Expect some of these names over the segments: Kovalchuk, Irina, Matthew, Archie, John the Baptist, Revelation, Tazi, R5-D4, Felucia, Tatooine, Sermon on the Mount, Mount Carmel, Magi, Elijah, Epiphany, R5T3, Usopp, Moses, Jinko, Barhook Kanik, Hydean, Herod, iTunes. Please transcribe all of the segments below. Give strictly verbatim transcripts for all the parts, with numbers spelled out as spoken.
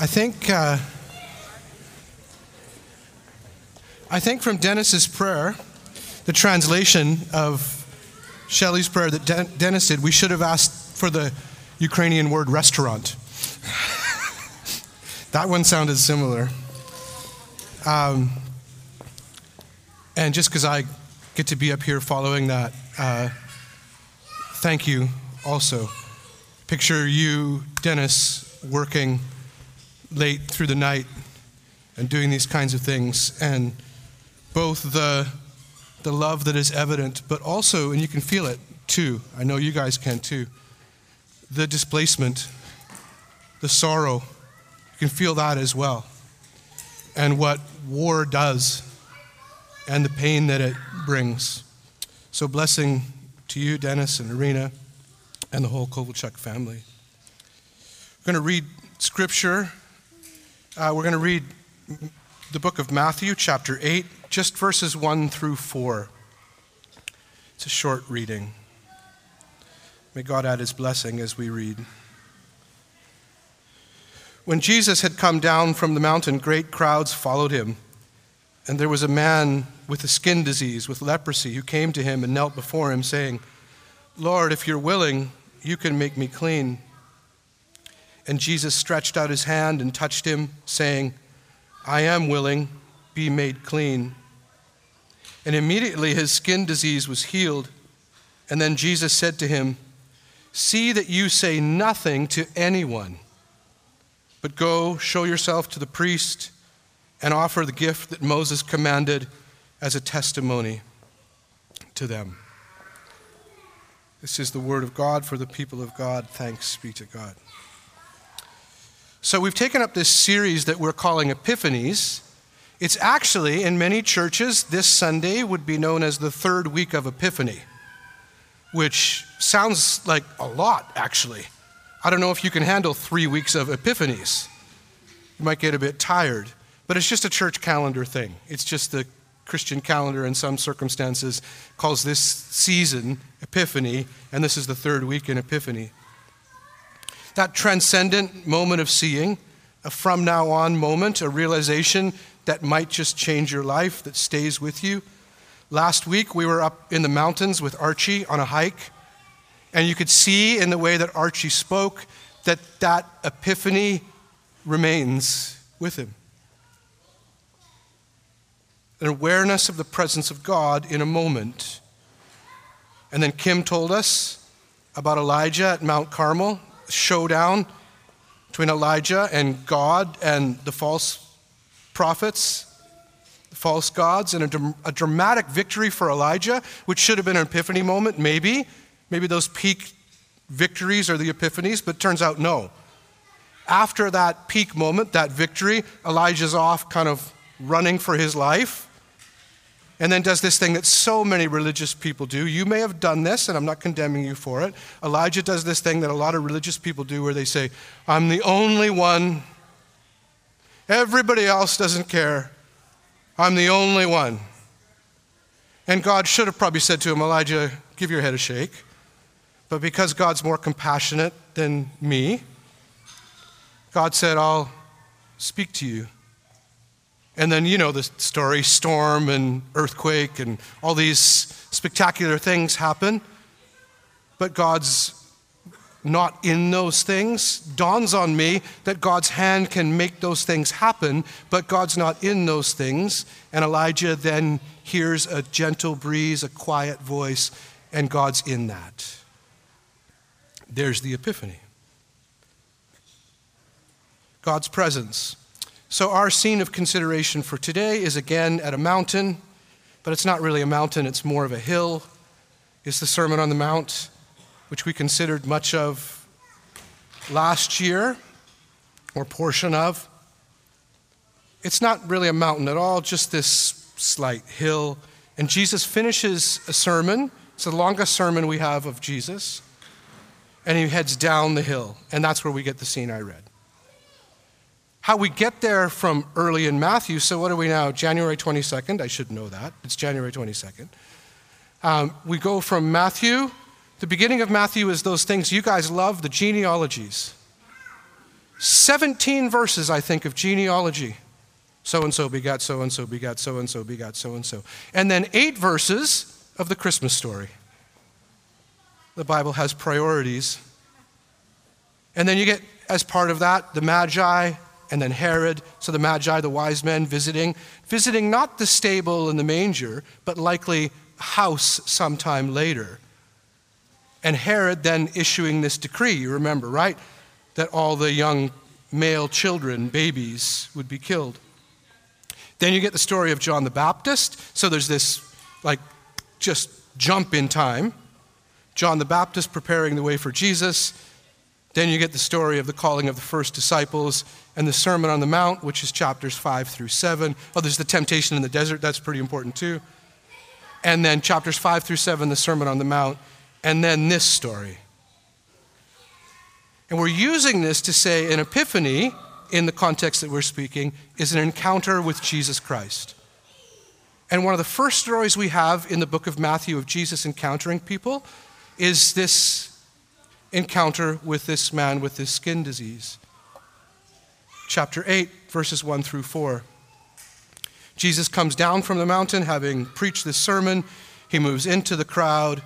I think, uh, I think from Dennis's prayer, the translation of Shelley's prayer that Den- Dennis did, we should have asked for the Ukrainian word restaurant. That one sounded similar. Um, and just because I get to be up here following that, uh, thank you also. Picture you, Dennis, working late through the night and doing these kinds of things, and both the the love that is evident, but also, and you can feel it too, I know you guys can too, the displacement, the sorrow, you can feel that as well. And what war does and the pain that it brings. So blessing to you, Dennis and Irina, and the whole Kovalchuk family. We're going to read scripture. Uh, we're going to read the book of Matthew, chapter eight, just verses one through four. It's a short reading. May God add his blessing as we read. When Jesus had come down from the mountain, great crowds followed him. And there was a man with a skin disease, with leprosy, who came to him and knelt before him, saying, "Lord, if you're willing, you can make me clean." And Jesus stretched out his hand and touched him, saying, "I am willing, be made clean." And immediately his skin disease was healed. And then Jesus said to him, "See that you say nothing to anyone, but go show yourself to the priest and offer the gift that Moses commanded as a testimony to them." This is the word of God for the people of God. Thanks be to God. So we've taken up this series that we're calling Epiphanies. It's actually, in many churches, this Sunday would be known as the third week of Epiphany, which sounds like a lot, actually. I don't know if you can handle three weeks of Epiphanies. You might get a bit tired, but it's just a church calendar thing. It's just the Christian calendar in some circumstances calls this season Epiphany, and this is the third week in Epiphany. That transcendent moment of seeing, a from now on moment, a realization that might just change your life, that stays with you. Last week, we were up in the mountains with Archie on a hike, and you could see in the way that Archie spoke that that epiphany remains with him. An awareness of the presence of God in a moment. And then Kim told us about Elijah at Mount Carmel, showdown between Elijah and God and the false prophets, the false gods, and a, a dramatic victory for Elijah, which should have been an epiphany moment, maybe. Maybe those peak victories are the epiphanies, but it turns out no. After that peak moment, that victory, Elijah's off kind of running for his life, and then does this thing that so many religious people do. You may have done this, and I'm not condemning you for it. Elijah does this thing that a lot of religious people do where they say, "I'm the only one. Everybody else doesn't care. I'm the only one." And God should have probably said to him, "Elijah, give your head a shake. But because God's more compassionate than me, God said, I'll speak to you." And then you know the story, storm and earthquake and all these spectacular things happen. But God's not in those things. Dawns on me that God's hand can make those things happen, but God's not in those things. And Elijah then hears a gentle breeze, a quiet voice, and God's in that. There's the epiphany. God's presence. So our scene of consideration for today is again at a mountain, but it's not really a mountain, it's more of a hill. It's the Sermon on the Mount, which we considered much of last year, or portion of. It's not really a mountain at all, just this slight hill. And Jesus finishes a sermon. It's the longest sermon we have of Jesus. And he heads down the hill, and that's where we get the scene I read. How we get there from early in Matthew, so what are we now, January twenty-second? I should know that. It's January twenty-second. Um, we go from Matthew. The beginning of Matthew is those things you guys love, the genealogies. seventeen verses, I think, of genealogy. So-and-so begot so-and-so begot so-and-so begot so-and-so. And then eight verses of the Christmas story. The Bible has priorities. And then you get, as part of that, the Magi and then Herod. So the Magi, the wise men, visiting. Visiting not the stable and the manger, but likely house sometime later. And Herod then issuing this decree, you remember, right? That all the young male children, babies, would be killed. Then you get the story of John the Baptist. So there's this, like, just jump in time. John the Baptist preparing the way for Jesus. Then you get the story of the calling of the first disciples and the Sermon on the Mount, which is chapters five through seven. Oh, there's the temptation in the desert. That's pretty important too. And then chapters five through seven, the Sermon on the Mount, and then this story. And we're using this to say an epiphany, in the context that we're speaking, is an encounter with Jesus Christ. And one of the first stories we have in the book of Matthew of Jesus encountering people is this encounter with this man with this skin disease. Chapter eight, verses one through four. Jesus comes down from the mountain, having preached this sermon. He moves into the crowd.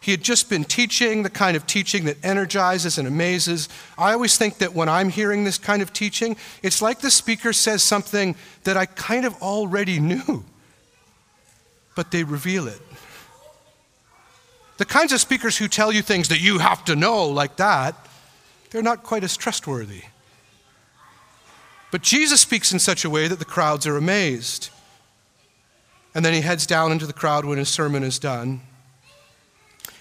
He had just been teaching, the kind of teaching that energizes and amazes. I always think that when I'm hearing this kind of teaching, it's like the speaker says something that I kind of already knew, but they reveal it. The kinds of speakers who tell you things that you have to know like that, they're not quite as trustworthy. But Jesus speaks in such a way that the crowds are amazed. And then he heads down into the crowd when his sermon is done.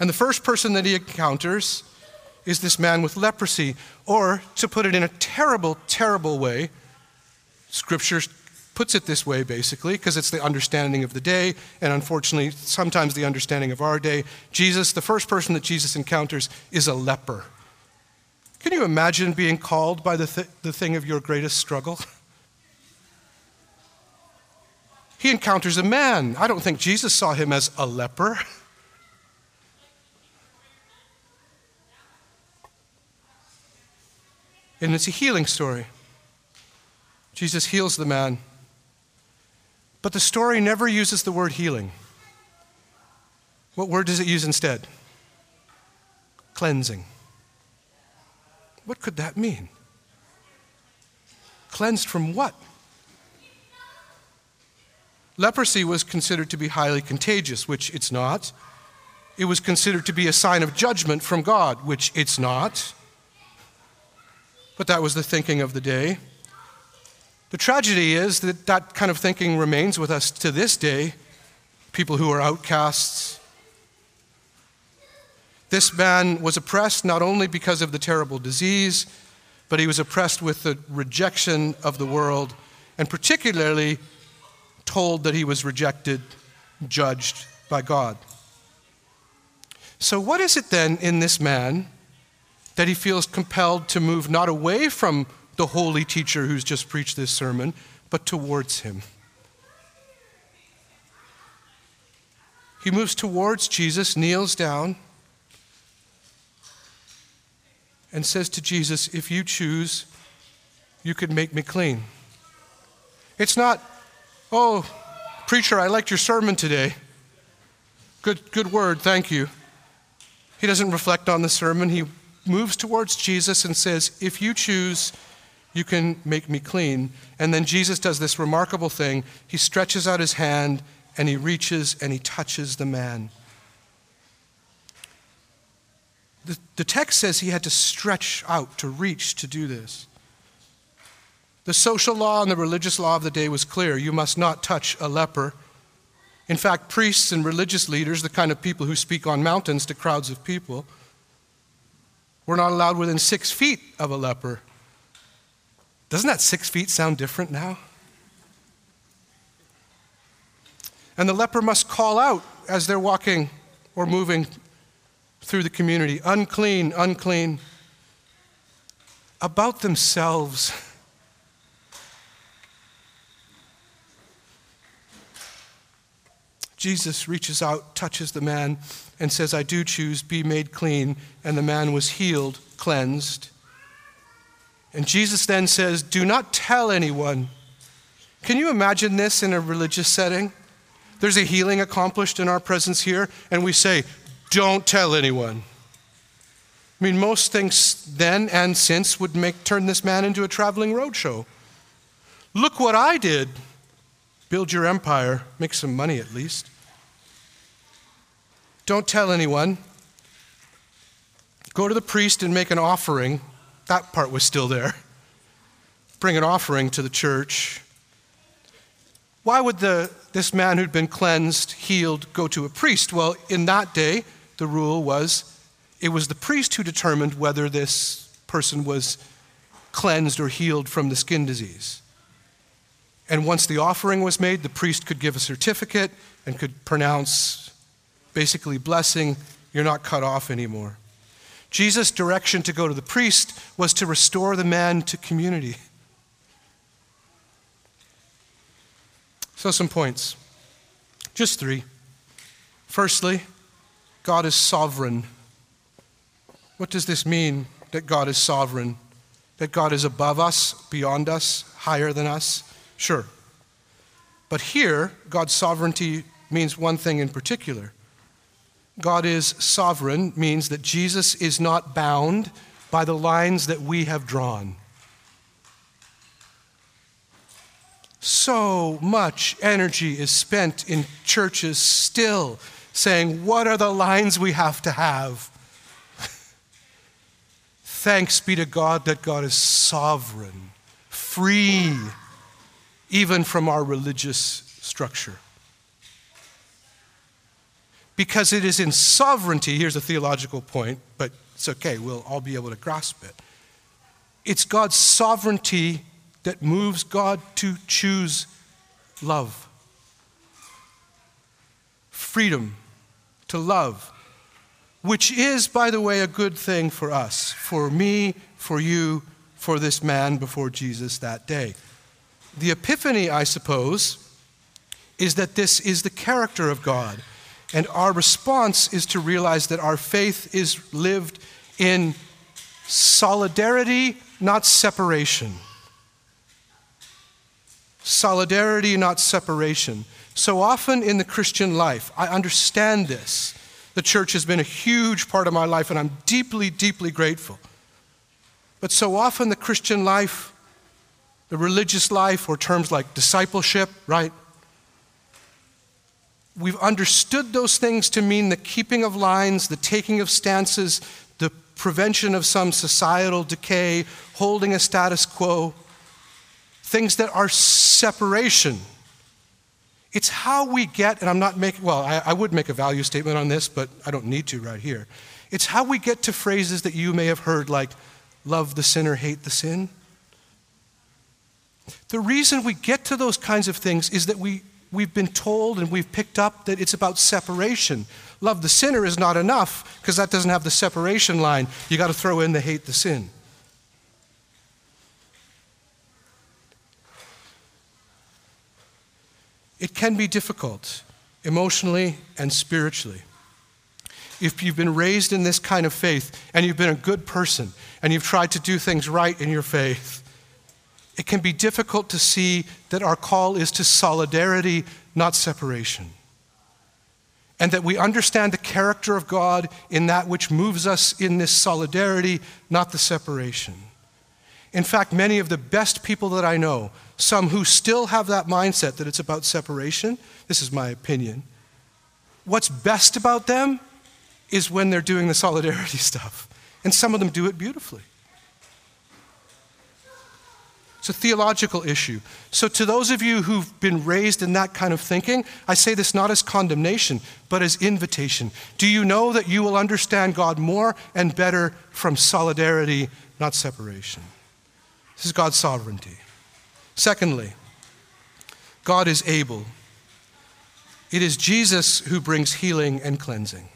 And the first person that he encounters is this man with leprosy, or to put it in a terrible, terrible way, Scripture puts it this way basically, because it's the understanding of the day, and unfortunately, sometimes the understanding of our day. Jesus, the first person that Jesus encounters is a leper. Can you imagine being called by the, th- the thing of your greatest struggle? He encounters a man. I don't think Jesus saw him as a leper. And it's a healing story. Jesus heals the man. But the story never uses the word healing. What word does it use instead? Cleansing. What could that mean? Cleansed from what? Leprosy was considered to be highly contagious, which it's not. It was considered to be a sign of judgment from God, which it's not. But that was the thinking of the day. The tragedy is that that kind of thinking remains with us to this day, people who are outcasts. This man was oppressed not only because of the terrible disease, but he was oppressed with the rejection of the world, and particularly told that he was rejected, judged by God. So what is it then in this man that he feels compelled to move not away from the holy teacher who's just preached this sermon, but towards him? He moves towards Jesus, kneels down, and says to Jesus, if you choose, you could make me clean. It's not, oh, preacher, I liked your sermon today. Good, good word, thank you. He doesn't reflect on the sermon. He moves towards Jesus and says, if you choose, you can make me clean. And then Jesus does this remarkable thing. He stretches out his hand and he reaches and he touches the man. The, the text says he had to stretch out, to reach, to do this. The social law and the religious law of the day was clear. You must not touch a leper. In fact, priests and religious leaders, the kind of people who speak on mountains to crowds of people, we're not allowed within six feet of a leper. Doesn't that six feet sound different now? And the leper must call out as they're walking or moving through the community, unclean, unclean, about themselves. Jesus reaches out, touches the man, and says, I do choose, be made clean. And the man was healed, cleansed. And Jesus then says, do not tell anyone. Can you imagine this in a religious setting? There's a healing accomplished in our presence here, and we say, don't tell anyone. I mean, most things then and since would make turn this man into a traveling roadshow. Look what I did. Build your empire. Make some money at least. Don't tell anyone. Go to the priest and make an offering. That part was still there. Bring an offering to the church. Why would the, this man who'd been cleansed, healed, go to a priest? Well, in that day, the rule was, it was the priest who determined whether this person was cleansed or healed from the skin disease. And once the offering was made, the priest could give a certificate and could pronounce basically blessing, you're not cut off anymore. Jesus' direction to go to the priest was to restore the man to community. So some points, just three. Firstly, God is sovereign. What does this mean that God is sovereign? That God is above us, beyond us, higher than us? Sure. But here, God's sovereignty means one thing in particular. God is sovereign means that Jesus is not bound by the lines that we have drawn. So much energy is spent in churches still saying, what are the lines we have to have? Thanks be to God that God is sovereign, free, even from our religious structure. Because it is in sovereignty, here's a theological point, but it's okay, we'll all be able to grasp it. It's God's sovereignty that moves God to choose love. Freedom to love. Which is, by the way, a good thing for us, for me, for you, for this man before Jesus that day. The epiphany, I suppose, is that this is the character of God, and our response is to realize that our faith is lived in solidarity, not separation. Solidarity, not separation. So often in the Christian life, I understand this. The church has been a huge part of my life, and I'm deeply, deeply grateful. But so often the Christian life, the religious life, or terms like discipleship, right? We've understood those things to mean the keeping of lines, the taking of stances, the prevention of some societal decay, holding a status quo, things that are separation. It's how we get, and I'm not making, well, I, I would make a value statement on this, but I don't need to right here. It's how we get to phrases that you may have heard like, love the sinner, hate the sin. The reason we get to those kinds of things is that we, we've been told and we've picked up that it's about separation. Love the sinner is not enough because that doesn't have the separation line. You got to throw in the hate the sin. It can be difficult emotionally and spiritually. If you've been raised in this kind of faith and you've been a good person and you've tried to do things right in your faith, it can be difficult to see that our call is to solidarity, not separation. And that we understand the character of God in that which moves us in this solidarity, not the separation. In fact, many of the best people that I know, some who still have that mindset that it's about separation, this is my opinion, what's best about them is when they're doing the solidarity stuff. And some of them do it beautifully. It's a theological issue. So to those of you who've been raised in that kind of thinking, I say this not as condemnation, but as invitation. Do you know that you will understand God more and better from solidarity, not separation? This is God's sovereignty. Secondly, God is able. It is Jesus who brings healing and cleansing.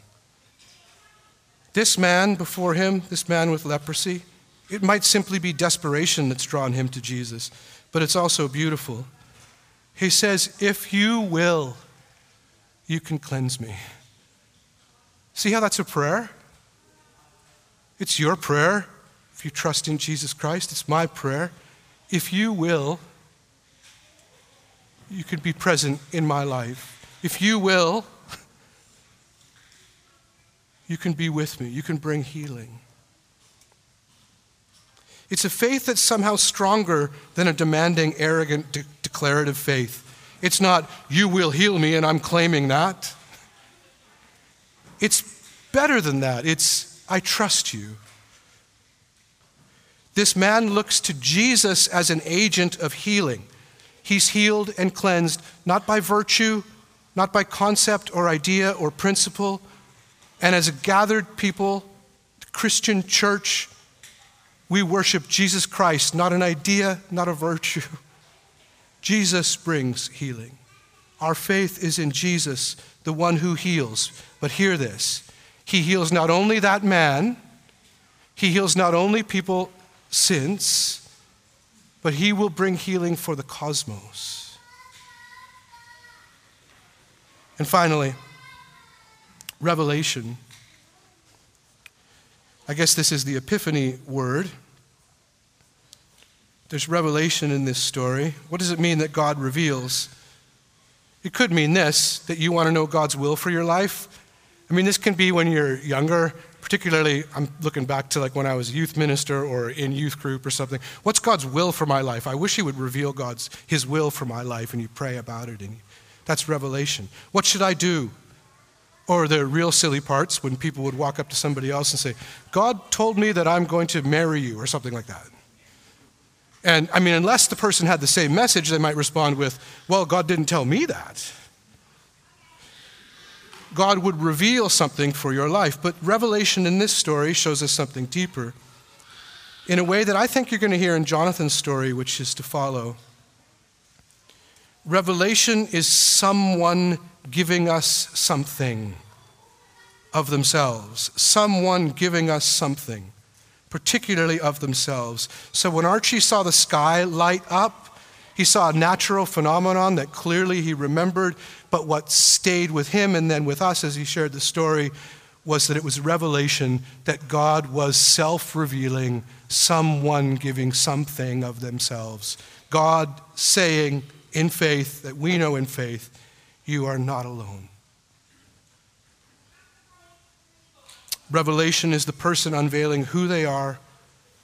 This man before him, this man with leprosy, it might simply be desperation that's drawn him to Jesus, but it's also beautiful. He says, if you will, you can cleanse me. See how that's a prayer? It's your prayer. if you trust in Jesus Christ, it's my prayer, if you will, you could be present in my life. If you will, you can be with me. You can bring healing. It's a faith that's somehow stronger than a demanding, arrogant, de- declarative faith. It's not, you will heal me and I'm claiming that. It's better than that. It's, I trust you. This man looks to Jesus as an agent of healing. He's healed and cleansed, not by virtue, not by concept or idea or principle. And as a gathered people, the Christian church, we worship Jesus Christ, not an idea, not a virtue. Jesus brings healing. Our faith is in Jesus, the one who heals. But hear this, he heals not only that man, he heals not only people's sins, but he will bring healing for the cosmos. And finally, Revelation. I guess this is the Epiphany word. There's revelation in this story. What does it mean that God reveals? It could mean this, that you want to know God's will for your life. I mean, this can be when you're younger, particularly, I'm looking back to like when I was a youth minister or in youth group or something. What's God's will for my life? I wish he would reveal God's his will for my life, and you pray about it, and that's revelation. What should I do? Or the real silly parts when people would walk up to somebody else and say, God told me that I'm going to marry you, or something like that. And I mean, unless the person had the same message, they might respond with, well, God didn't tell me that. God would reveal something for your life, but revelation in this story shows us something deeper in a way that I think you're going to hear in Jonathan's story, which is to follow. Revelation is someone giving us something of themselves, someone giving us something, particularly of themselves. So when Archie saw the sky light up, he saw a natural phenomenon that clearly he remembered, but what stayed with him and then with us as he shared the story was that it was revelation that God was self-revealing, someone giving something of themselves. God saying, in faith, that we know in faith, you are not alone. Revelation is the person unveiling who they are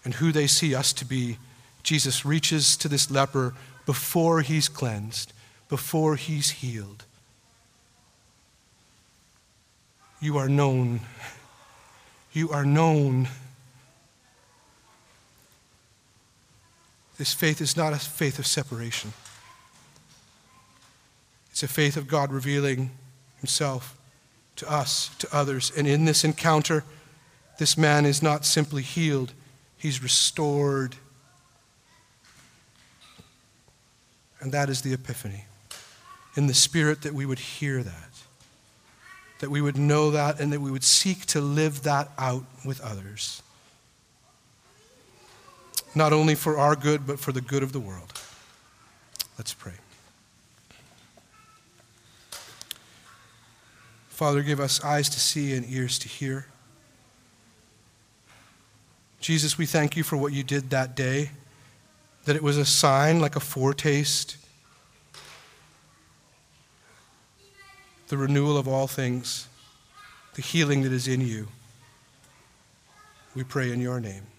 and who they see us to be. Jesus reaches to this leper before he's cleansed, before he's healed. You are known. You are known. This faith is not a faith of separation. It's a faith of God revealing himself to us, to others. And in this encounter, this man is not simply healed, he's restored. And that is the Epiphany. In the Spirit, that we would hear that, that we would know that, and that we would seek to live that out with others. Not only for our good, but for the good of the world. Let's pray. Father, give us eyes to see and ears to hear. Jesus, we thank you for what you did that day, that it was a sign, like a foretaste, the renewal of all things, the healing that is in you. We pray in your name.